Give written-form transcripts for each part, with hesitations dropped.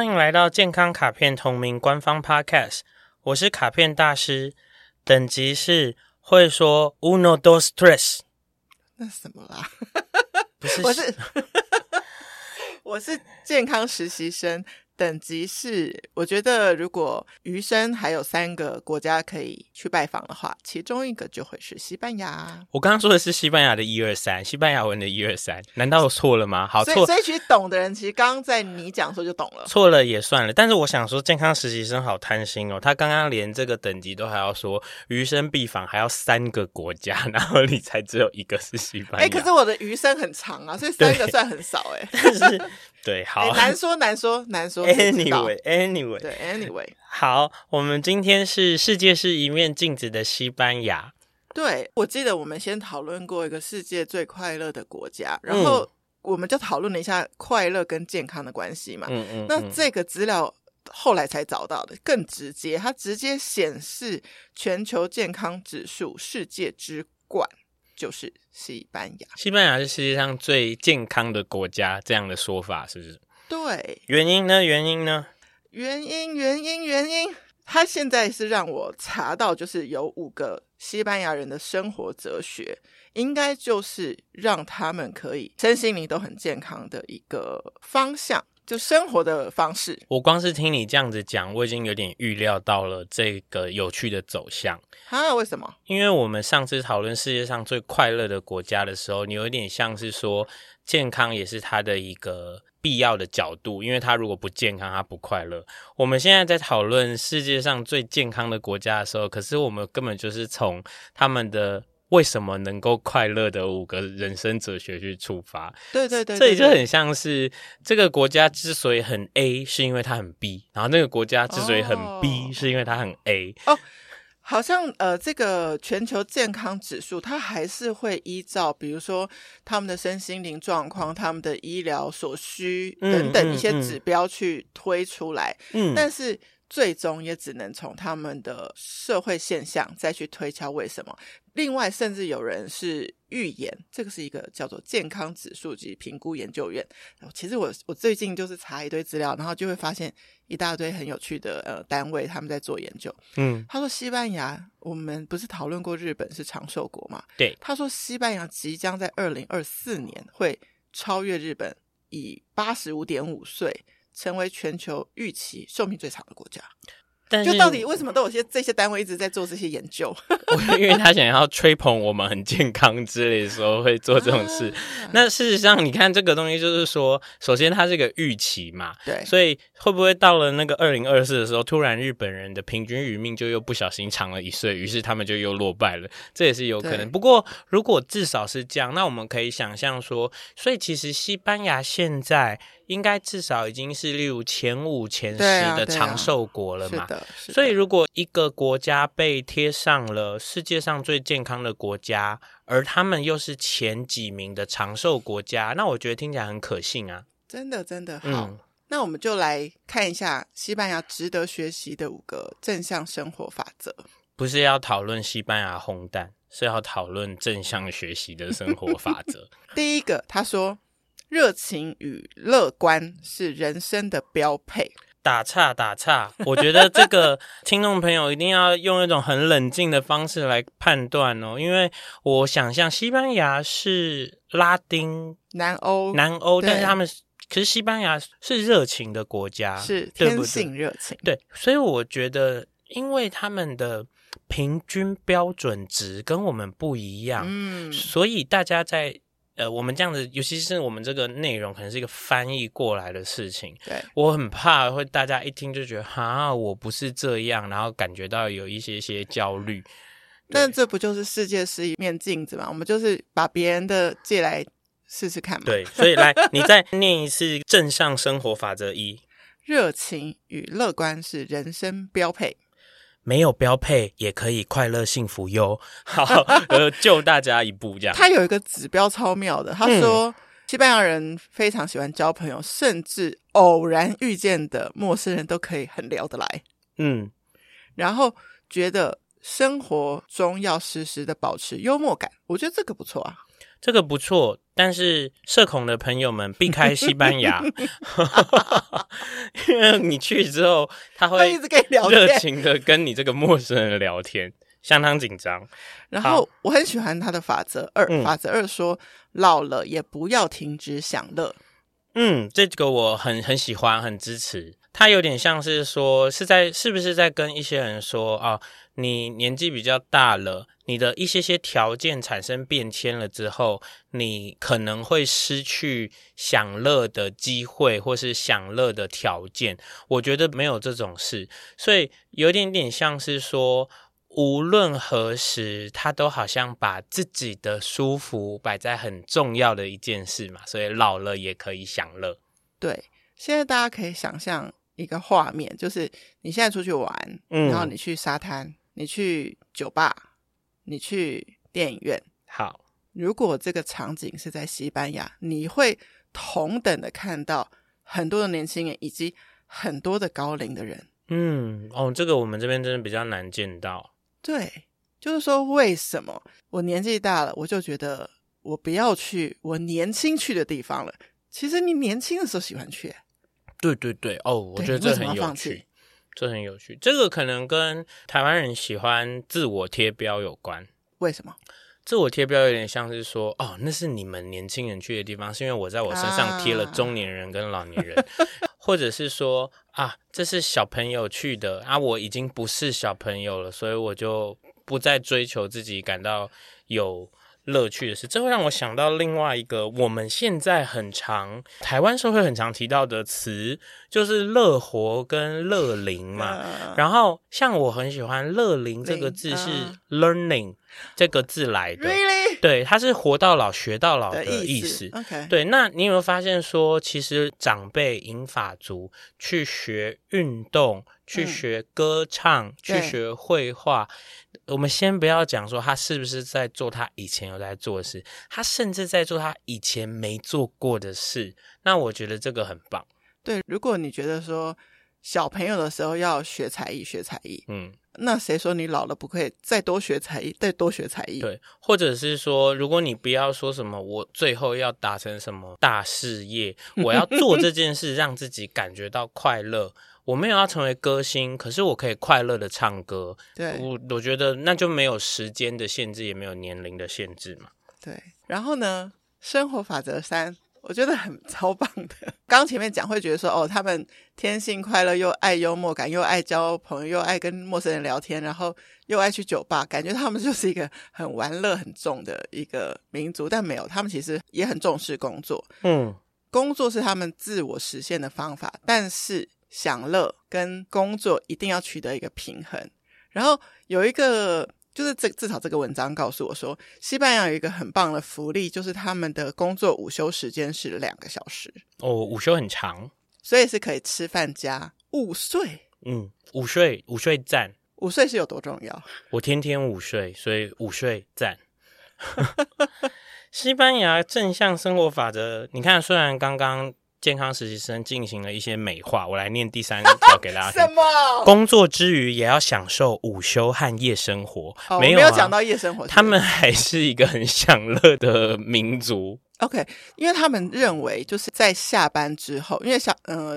欢迎来到健康卡片同名官方 podcast， 我是卡片大师，等级是会说 uno dos tres。 那什么啦？不是，我是健康实习生，等级是我觉得如果余生还有3个国家可以去拜访的话，其中一个就会是西班牙。我刚刚说的是西班牙的123，西班牙文的123，难道我错了吗？好，所以其实懂的人其实刚刚在你讲的时候就懂了，错了也算了。但是我想说健康实习生好贪心哦，他刚刚连这个等级都还要说余生必访还要3个国家，然后你才只有1个是西班牙。可是我的余生很长啊，所以3个算很少耶。但是对，好，难说 anyway 对 anyway 好，我们今天是世界是一面镜子的西班牙。对，我记得我们先讨论过一个世界最快乐的国家，然后我们就讨论了一下快乐跟健康的关系嘛。那这个资料后来才找到的更直接，它直接显示全球健康指数世界之冠就是西班牙。西班牙是世界上最健康的国家，这样的说法是不是？对。原因呢，他现在是让我查到，就是有5个西班牙人的生活哲学，应该就是让他们可以身心灵都很健康的一个方向，就生活的方式。我光是听你这样子讲，我已经有点预料到了这个有趣的走向。啊，为什么？因为我们上次讨论世界上最快乐的国家的时候，你有点像是说健康也是它的一个必要的角度，因为它如果不健康它不快乐。我们现在在讨论世界上最健康的国家的时候，可是我们根本就是从他们的为什么能够快乐的5个人生哲学去触发。对，这也就很像是这个国家之所以很 A 是因为它很 B， 然后那个国家之所以很 B 是因为它很 A。 好像这个全球健康指数它还是会依照比如说他们的身心灵状况、他们的医疗所需等等一些指标去推出来，但是最终也只能从他们的社会现象再去推敲为什么。另外甚至有人是预言，这个是一个叫做健康指数及评估研究院。其实我最近就是查一堆资料，然后就会发现一大堆很有趣的单位他们在做研究。他说西班牙，我们不是讨论过日本是长寿国嘛？对，他说西班牙即将在2024年会超越日本，以 85.5 岁成为全球预期寿命最长的国家。但是就到底为什么都有些这些单位一直在做这些研究？因为他想要吹捧我们很健康之类的时候会做这种事。那事实上你看这个东西就是说，首先它是一个预期嘛，对，所以会不会到了那个2024的时候，突然日本人的平均余命就又不小心长了1岁，于是他们就又落败了，这也是有可能。不过如果至少是这样，那我们可以想象说，所以其实西班牙现在应该至少已经是例如前5、前10的长寿国了嘛。是的。所以如果一个国家被贴上了世界上最健康的国家，而他们又是前几名的长寿国家，那我觉得听起来很可信啊。真的好，那我们就来看一下西班牙值得学习的5个正向生活法则。不是要讨论西班牙烘蛋，是要讨论正向学习的生活法则。第一个，他说热情与乐观是人生的标配。打岔，我觉得这个听众朋友一定要用一种很冷静的方式来判断哦，因为我想象西班牙是拉丁南欧，但是他们可是西班牙是热情的国家，是天性热情，对，所以我觉得因为他们的平均标准值跟我们不一样，所以大家在我们这样子，尤其是我们这个内容可能是一个翻译过来的事情，对，我很怕会大家一听就觉得哈，我不是这样，然后感觉到有一些焦虑。但这不就是世界是一面镜子吗？我们就是把别人的借来试试看嘛。对，所以来你再念一次正向生活法则1。热情与乐观是人生标配。没有标配也可以快乐幸福哟。好，救大家一步这样。他有一个指标超妙的，他说，西班牙人非常喜欢交朋友，甚至偶然遇见的陌生人都可以很聊得来。然后觉得生活中要时时的保持幽默感，我觉得这个不错啊。这个不错，但是社恐的朋友们避开西班牙因为你去之后他会热情的跟你这个陌生人聊天，相当紧张。然后我很喜欢他的法则二、法则二说老了也不要停止享乐。这个我很喜欢，很支持。他有点像是说是不是在跟一些人说啊，你年纪比较大了，你的一些条件产生变迁了之后，你可能会失去享乐的机会或是享乐的条件。我觉得没有这种事，所以有点像是说无论何时他都好像把自己的舒服摆在很重要的一件事嘛，所以老了也可以享乐。对，现在大家可以想象一个画面，就是你现在出去玩，然后你去沙滩，你去酒吧，你去电影院。好，如果这个场景是在西班牙，你会同等的看到很多的年轻人以及很多的高龄的人。这个我们这边真的比较难见到。对，就是说为什么我年纪大了，我就觉得我不要去我年轻去的地方了。其实你年轻的时候喜欢去。对对对，我觉得这很有趣，这很有趣。这个可能跟台湾人喜欢自我贴标有关。为什么？自我贴标有点像是说那是你们年轻人去的地方，是因为我在我身上贴了中年人跟老年人或者是说这是小朋友去的我已经不是小朋友了，所以我就不再追求自己感到有乐趣的事。这会让我想到另外一个我们现在很常台湾社会很常提到的词，就是乐活跟乐龄嘛。然后像我很喜欢乐龄这个字，是 learning 这个字来的。Really？ 对，它是活到老学到老的意思。Okay。 对，那你有没有发现说其实长辈银发族去学运动，去学歌唱，去学绘画，我们先不要讲说他是不是在做他以前有在做的事，他甚至在做他以前没做过的事。那我觉得这个很棒。对，如果你觉得说小朋友的时候要学才艺学才艺，那谁说你老了不可以再多学才艺再多学才艺？对，或者是说如果你不要说什么我最后要达成什么大事业，我要做这件事让自己感觉到快乐我没有要成为歌星，可是我可以快乐的唱歌。对，我觉得那就没有时间的限制，也没有年龄的限制嘛。对，然后呢，生活法则3我觉得很超棒的。刚前面讲会觉得说他们天性快乐，又爱幽默感，又爱交朋友，又爱跟陌生人聊天，然后又爱去酒吧，感觉他们就是一个很玩乐很重的一个民族，但没有，他们其实也很重视工作。工作是他们自我实现的方法，但是享乐跟工作一定要取得一个平衡。然后有一个就是至少这个文章告诉我说，西班牙有一个很棒的福利，就是他们的工作午休时间是2个小时。午休很长，所以是可以吃饭加午睡。午睡赞。午睡是有多重要？我天天午睡，所以午睡赞西班牙正向生活法则，你看虽然刚刚健康实习生进行了一些美化，我来念第3条给大家听。什么？工作之余也要享受午休和夜生活。没有讲到夜生活。他们还是一个很享乐的民族。OK， 因为他们认为就是在下班之后，因为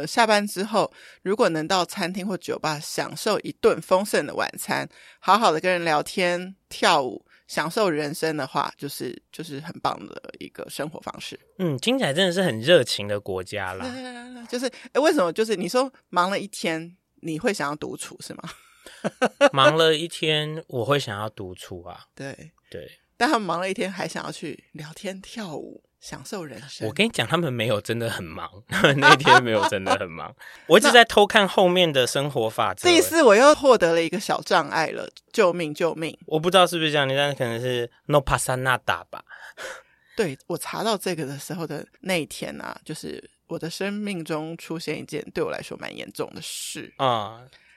下班之后如果能到餐厅或酒吧享受一顿丰盛的晚餐，好好的跟人聊天跳舞享受人生的话，就是很棒的一个生活方式。听起来真的是很热情的国家啦。就是为什么就是你说忙了一天你会想要独处是吗？忙了一天我会想要独处啊。对，但他们忙了一天还想要去聊天跳舞享受人生。我跟你讲，他们没有真的很忙那天没有真的很忙我一直在偷看后面的生活法则。第4我又获得了一个小障碍了，救命。我不知道是不是这样，但可能是 no pasa nada 吧。对，我查到这个的时候的那一天就是我的生命中出现一件对我来说蛮严重的事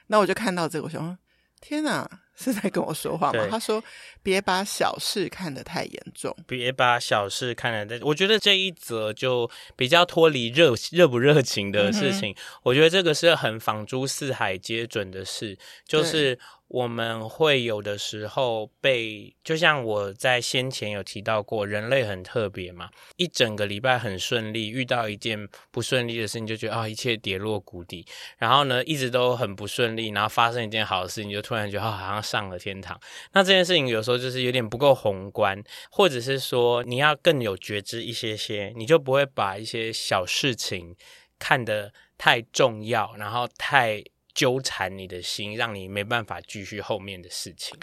那我就看到这个我想天哪，是在跟我说话吗？他说别把小事看得太严重，别把小事看得太，我觉得这一则就比较脱离 热不热情的事情、嗯、我觉得这个是很仿诸四海皆准的事，就是我们会有的时候被，就像我在先前有提到过，人类很特别嘛，一整个礼拜很顺利，遇到一件不顺利的事情就觉得啊、哦，一切跌落谷底，然后呢一直都很不顺利，然后发生一件好的事情就突然觉得、哦、好像上了天堂。那这件事情有时候就是有点不够宏观，或者是说你要更有觉知一些些，你就不会把一些小事情看得太重要，然后太纠缠你的心，让你没办法继续后面的事情。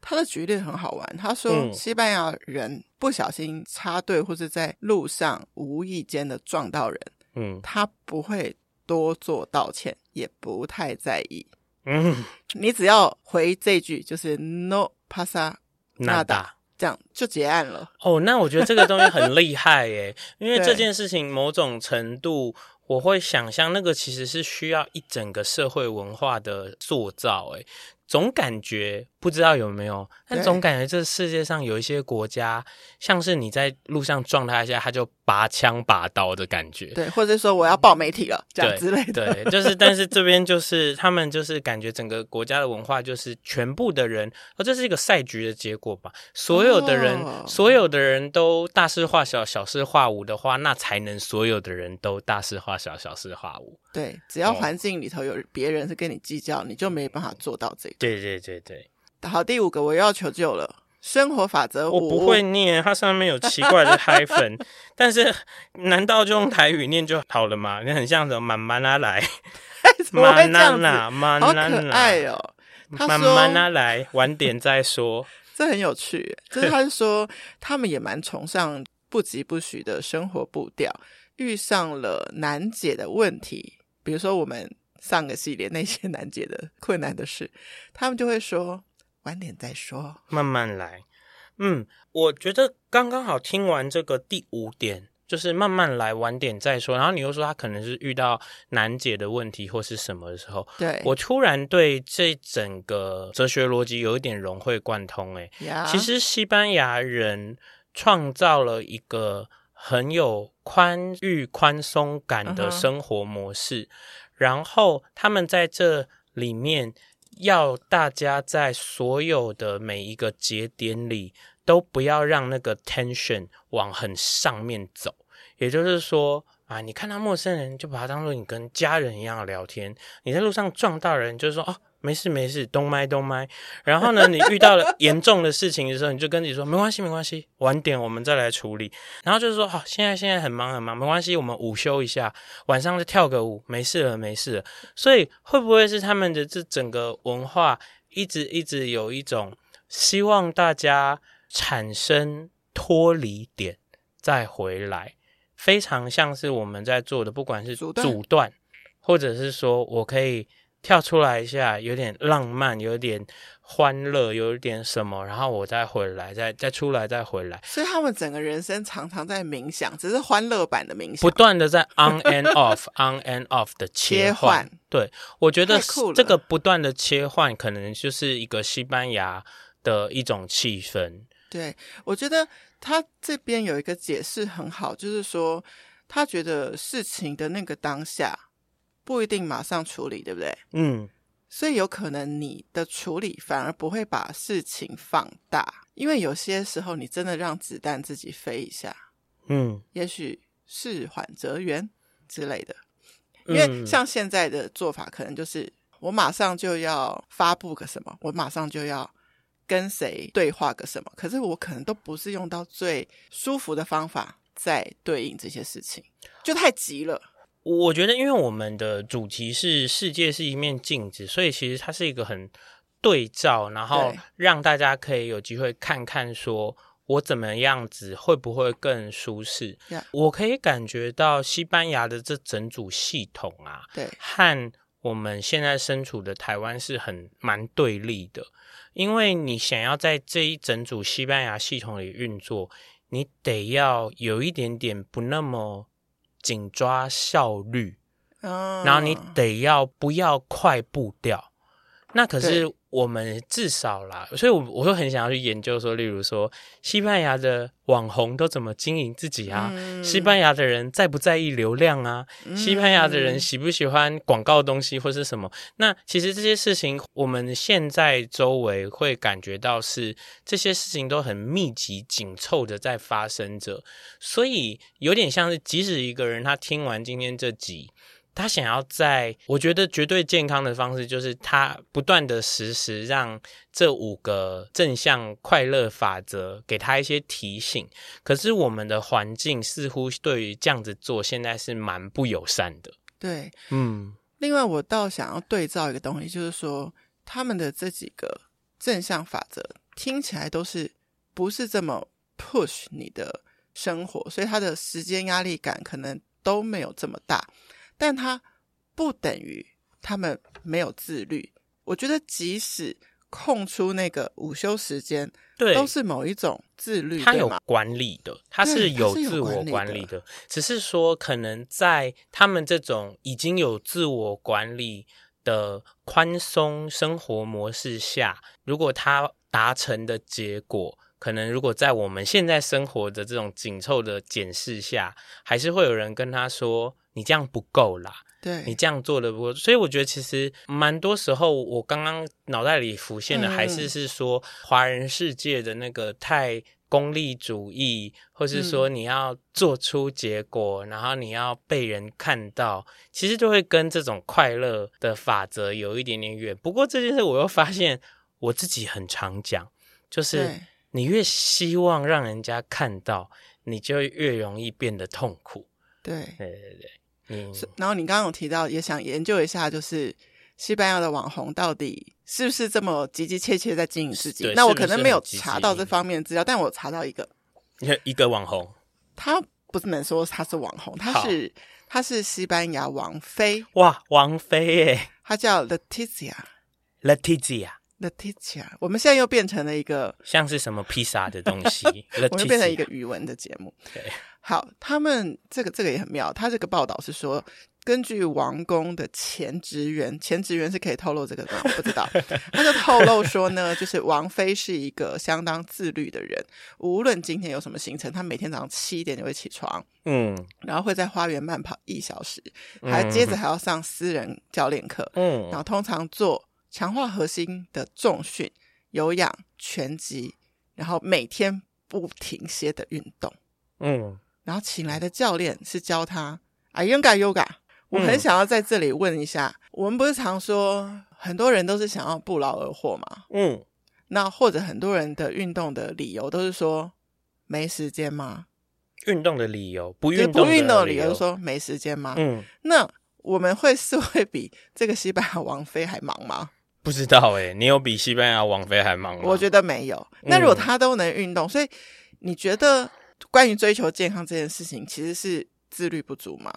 他的举例很好玩，他说西班牙人不小心插队或是在路上无意间的撞到人，嗯，他不会多做道歉，也不太在意，嗯，你只要回这句就是 no pasa nada，这样就结案了。哦，那我觉得这个东西很厉害耶因为这件事情某种程度我会想象那个其实是需要一整个社会文化的塑造耶，总感觉不知道有没有，但总感觉这世界上有一些国家像是你在路上撞他一下他就拔枪拔刀的感觉，对，或者说我要报媒体了这样之类的，对，就是但是这边就是他们就是感觉整个国家的文化就是全部的人，而这是一个赛局的结果吧，所有的人、哦、所有的人都大事化小小事化无的话，那才能所有的人都大事化小小事化无，对，只要环境里头有别人是跟你计较、哦、你就没办法做到这个，对对对对。好，第五个我要求救了，生活法则5，我不会念，它上面有奇怪的 hyphen 但是难道就用台语念就好了吗？你很像什么慢慢啊来慢慢啊慢慢啊，好可爱哦，慢慢啊来晚点再说这很有趣，就是他是说他们也蛮崇尚不疾不徐的生活步调，遇上了难解的问题，比如说我们上个系列那些难解的困难的事，他们就会说晚点再说，慢慢来。嗯，我觉得刚刚好听完这个第五点，就是慢慢来晚点再说，然后你又说他可能是遇到难解的问题或是什么的时候，对，我突然对这整个哲学逻辑有一点融会贯通耶、yeah. 其实西班牙人创造了一个很有宽裕宽松感的生活模式、uh-huh. 然后他们在这里面要大家在所有的每一个节点里都不要让那个 tension 往很上面走，也就是说啊，你看到陌生人就把他当作你跟家人一样聊天，你在路上撞到人就说哦没事没事 don't mind don't mind， 然后呢你遇到了严重的事情的时候你就跟自己说没关系没关系晚点我们再来处理，然后就是说、哦、现在很忙很忙没关系我们午休一下晚上就跳个舞没事了没事了，所以会不会是他们的这整个文化一直有一种希望大家产生脱离点再回来，非常像是我们在做的不管是阻断或者是说我可以跳出来一下有点浪漫有点欢乐有点什么，然后我再回来再出来再回来，所以他们整个人生常常在冥想，只是欢乐版的冥想，不断的在 on and off on and off 的切换，对，我觉得这个不断的切换可能就是一个西班牙的一种气氛。对，我觉得他这边有一个解释很好，就是说他觉得事情的那个当下不一定马上处理，对不对？嗯，所以有可能你的处理反而不会把事情放大，因为有些时候你真的让子弹自己飞一下，嗯，也许事缓则圆之类的。因为像现在的做法可能就是我马上就要发布个什么，我马上就要跟谁对话个什么，可是我可能都不是用到最舒服的方法在对应这些事情，就太急了。我觉得因为我们的主题是世界是一面镜子，所以其实它是一个很对照，然后让大家可以有机会看看说我怎么样子会不会更舒适、yeah. 我可以感觉到西班牙的这整组系统啊，对，和我们现在身处的台湾是很蛮对立的，因为你想要在这一整组西班牙系统里运作，你得要有一点点不那么紧抓效率，然后你得要不要快步调，那可是我们至少啦，所以我就很想要去研究说，例如说西班牙的网红都怎么经营自己啊、嗯、西班牙的人在不在意流量啊、嗯、西班牙的人喜不喜欢广告东西或是什么。那其实这些事情我们现在周围会感觉到是这些事情都很密集紧凑的在发生着，所以有点像是即使一个人他听完今天这集，他想要在我觉得绝对健康的方式就是他不断的时时让这5个正向快乐法则给他一些提醒，可是我们的环境似乎对于这样子做现在是蛮不友善的。对，嗯。另外我倒想要对照一个东西，就是说他们的这几个正向法则听起来都是不是这么 push 你的生活，所以他的时间压力感可能都没有这么大，但它不等于他们没有自律。我觉得即使空出那个午休时间，对，都是某一种自律，它有管理的，它是有自我管理的，只是说可能在他们这种已经有自我管理的宽松生活模式下，如果它达成的结果可能如果在我们现在生活的这种紧凑的检视下，还是会有人跟他说你这样不够啦，对，你这样做的不够。所以我觉得其实蛮多时候我刚刚脑袋里浮现的还是说华人世界的那个太功利主义，或是说你要做出结果、然后你要被人看到，其实就会跟这种快乐的法则有一点点远。不过这件事我又发现我自己很常讲，就是你越希望让人家看到，你就越容易变得痛苦。对，嗯，然后你刚刚有提到也想研究一下，就是西班牙的网红到底是不是这么急急切切在经营自己。那我可能没有查到这方面资料，但我查到一个网红，他不是能说他是网红，他是西班牙王妃。哇，王妃耶，他叫 Letizia。 我们现在又变成了一个像是什么披萨的东西我们变成一个语文的节目。对，好，他们这个也很妙，他这个报道是说根据王宫的前职员是可以透露这个吗？我不知道他就透露说呢，就是王妃是一个相当自律的人，无论今天有什么行程，他每天早上7点就会起床，然后会在花园慢跑1小时，还接着还要上私人教练课，然后通常做强化核心的重训、有氧、拳击，然后每天不停歇的运动。然后请来的教练是教他Iyengar Yoga。 我很想要在这里问一下，我们不是常说很多人都是想要不劳而获嘛？那或者很多人的运动的理由都是说没时间吗？运动的理由，不运动的理由就是说没时间吗？那我们会比这个西班牙王妃还忙吗？不知道耶，你有比西班牙王妃还忙吗？我觉得没有。那如果他都能运动，所以你觉得关于追求健康这件事情其实是自律不足吗？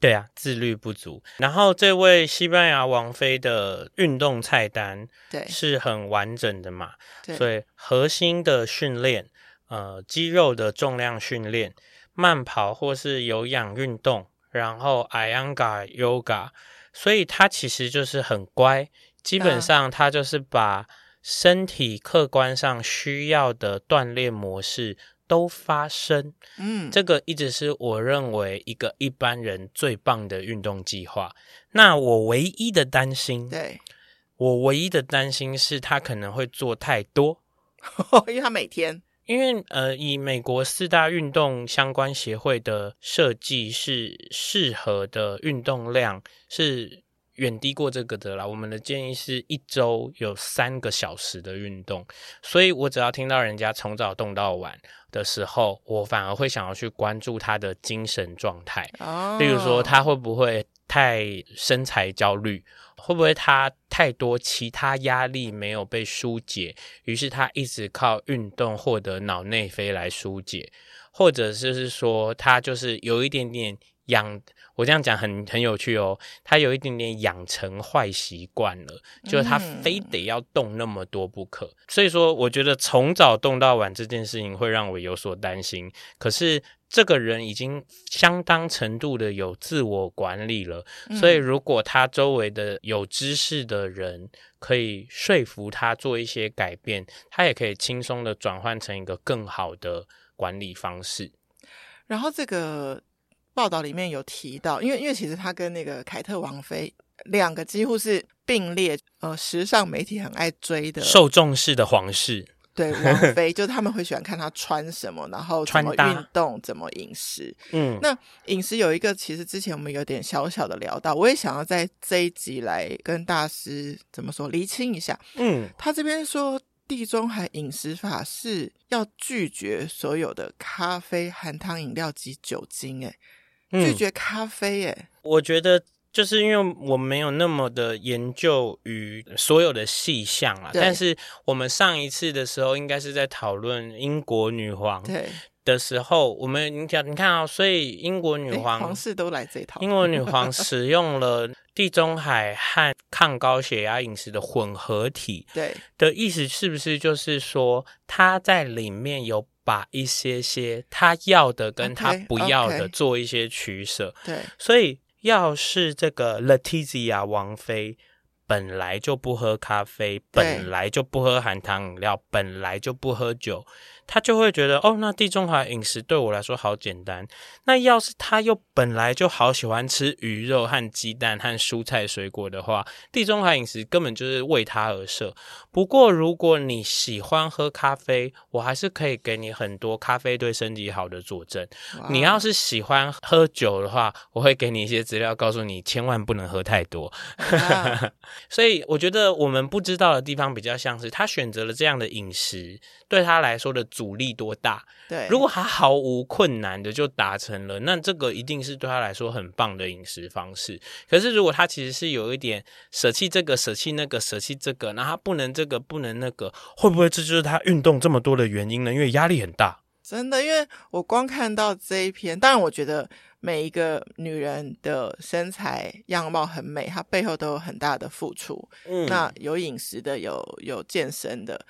对啊，自律不足。然后这位西班牙王妃的运动菜单是很完整的嘛，所以核心的训练、肌肉的重量训练、慢跑或是有氧运动，然后 Iyengar Yoga。 所以他其实就是很乖，基本上他就是把身体客观上需要的锻炼模式都发生。这个一直是我认为一个一般人最棒的运动计划。那我唯一的担心，是他可能会做太多因为他每天，以美国4大运动相关协会的设计是适合的运动量是远低过这个的啦。我们的建议是1周有3个小时的运动，所以我只要听到人家从早动到晚的时候，我反而会想要去关注他的精神状态。例如说他会不会太身材焦虑，会不会他太多其他压力没有被疏解，于是他一直靠运动获得脑内啡来疏解，或者是说他就是有一点点我这样讲很有趣哦，他有一点点养成坏习惯了，就是他非得要动那么多不可，所以说我觉得从早动到晚这件事情会让我有所担心。可是这个人已经相当程度的有自我管理了，所以如果他周围的有知识的人可以说服他做一些改变，他也可以轻松的转换成一个更好的管理方式。然后这个报道里面有提到，因为其实他跟那个凯特王妃两个几乎是并列，时尚媒体很爱追的受重视的皇室，对，王妃就是他们会喜欢看她穿什么，然后怎么运动，怎么饮食。那饮食有一个，其实之前我们有点小小的聊到，我也想要在这一集来跟大师怎么说厘清一下。他这边说地中海饮食法是要拒绝所有的咖啡、含糖饮料及酒精，拒绝咖啡我觉得就是因为我没有那么的研究于所有的细项啦，但是我们上一次的时候应该是在讨论英国女皇的时候，我们你看啊，所以英国女皇皇室都来这一套，英国女皇使用了地中海和抗高血压饮食的混合体，对的意思是不是就是说她在里面有把一些他要的跟他不要的做一些取舍，对，所以要是这个 Letizia 王妃本来就不喝咖啡，本来就不喝含糖饮料，本来就不喝酒，他就会觉得哦，那地中海饮食对我来说好简单。那要是他又本来就好喜欢吃鱼肉和鸡蛋和蔬菜水果的话，地中海饮食根本就是为他而设。不过如果你喜欢喝咖啡，我还是可以给你很多咖啡对身体好的佐证。你要是喜欢喝酒的话，我会给你一些资料告诉你千万不能喝太多。所以我觉得我们不知道的地方比较像是他选择了这样的饮食对他来说的阻力多大？对，如果他毫无困难的就达成了，那这个一定是对他来说很棒的饮食方式。可是如果他其实是有一点舍弃这个、舍弃那个、舍弃这个，然后他不能这个、不能那个，会不会这就是他运动这么多的原因呢？因为压力很大。真的，因为我光看到这一篇，当然我觉得每一个女人的身材样貌很美，她背后都有很大的付出，那有饮食的，有健身的，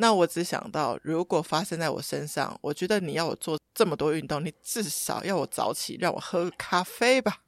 那我只想到如果发生在我身上，我觉得你要我做这么多运动，你至少要我早起让我喝咖啡吧。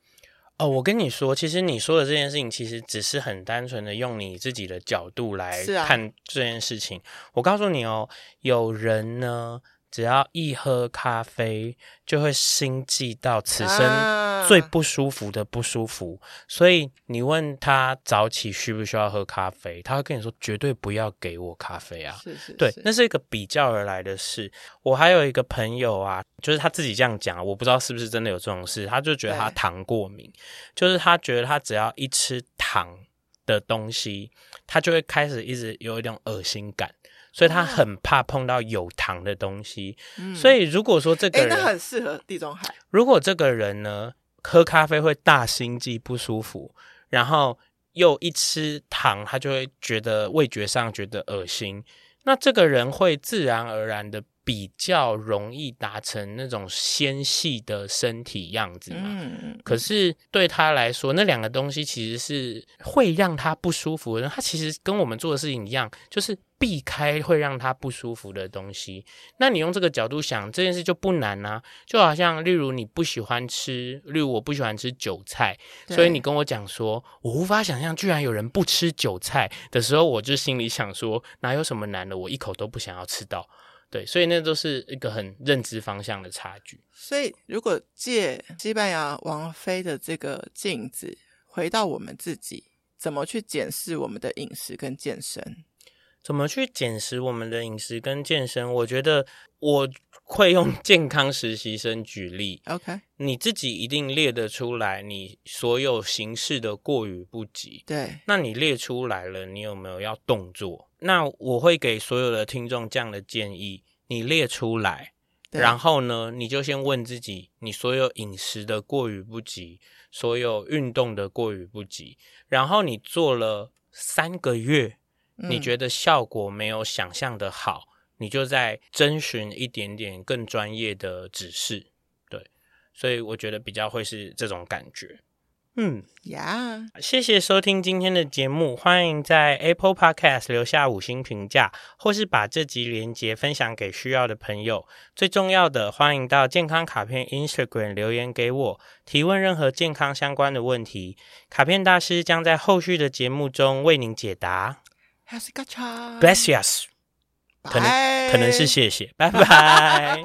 哦，我跟你说，其实你说的这件事情其实只是很单纯的用你自己的角度来看这件事情，我告诉你哦，有人呢只要一喝咖啡就会心悸到此生最不舒服的不舒服，所以你问他早起需不需要喝咖啡，他会跟你说绝对不要给我咖啡啊，是是是，对，那是一个比较而来的事。我还有一个朋友啊，就是他自己这样讲，我不知道是不是真的有这种事，他就觉得他糖过敏，就是他觉得他只要一吃糖的东西，他就会开始一直有一种恶心感，所以他很怕碰到有糖的东西，所以如果说这个人，那很适合地中海。如果这个人呢，喝咖啡会大心悸不舒服，然后又一吃糖，他就会觉得味觉上觉得恶心，那这个人会自然而然的比较容易达成那种纤细的身体样子嘛。可是对他来说，那两个东西其实是会让他不舒服的，他其实跟我们做的事情一样，就是避开会让他不舒服的东西。那你用这个角度想这件事就不难啊，就好像例如你不喜欢吃，例如我不喜欢吃韭菜，所以你跟我讲说我无法想象居然有人不吃韭菜的时候，我就心里想说哪有什么难的，我一口都不想要吃到，对，所以那都是一个很认知方向的差距。所以如果借西班牙王妃的这个镜子回到我们自己，怎么去检视我们的饮食跟健身？怎么去检视我们的饮食跟健身？我觉得我会用健康实习生举例。OK， 你自己一定列得出来你所有形式的过与不及。对，那你列出来了，你有没有要动作？那我会给所有的听众这样的建议：你列出来，然后呢，你就先问自己，你所有饮食的过与不及，所有运动的过与不及，然后你做了3个月。你觉得效果没有想象的好，你就再征询一点点更专业的指示，对，所以我觉得比较会是这种感觉。Yeah. 谢谢收听今天的节目，欢迎在 Apple Podcast 留下5星评价，或是把这集连结分享给需要的朋友。最重要的，欢迎到健康卡片 Instagram 留言给我，提问任何健康相关的问题，卡片大师将在后续的节目中为您解答。 Bless you， 可能是谢谢，拜拜。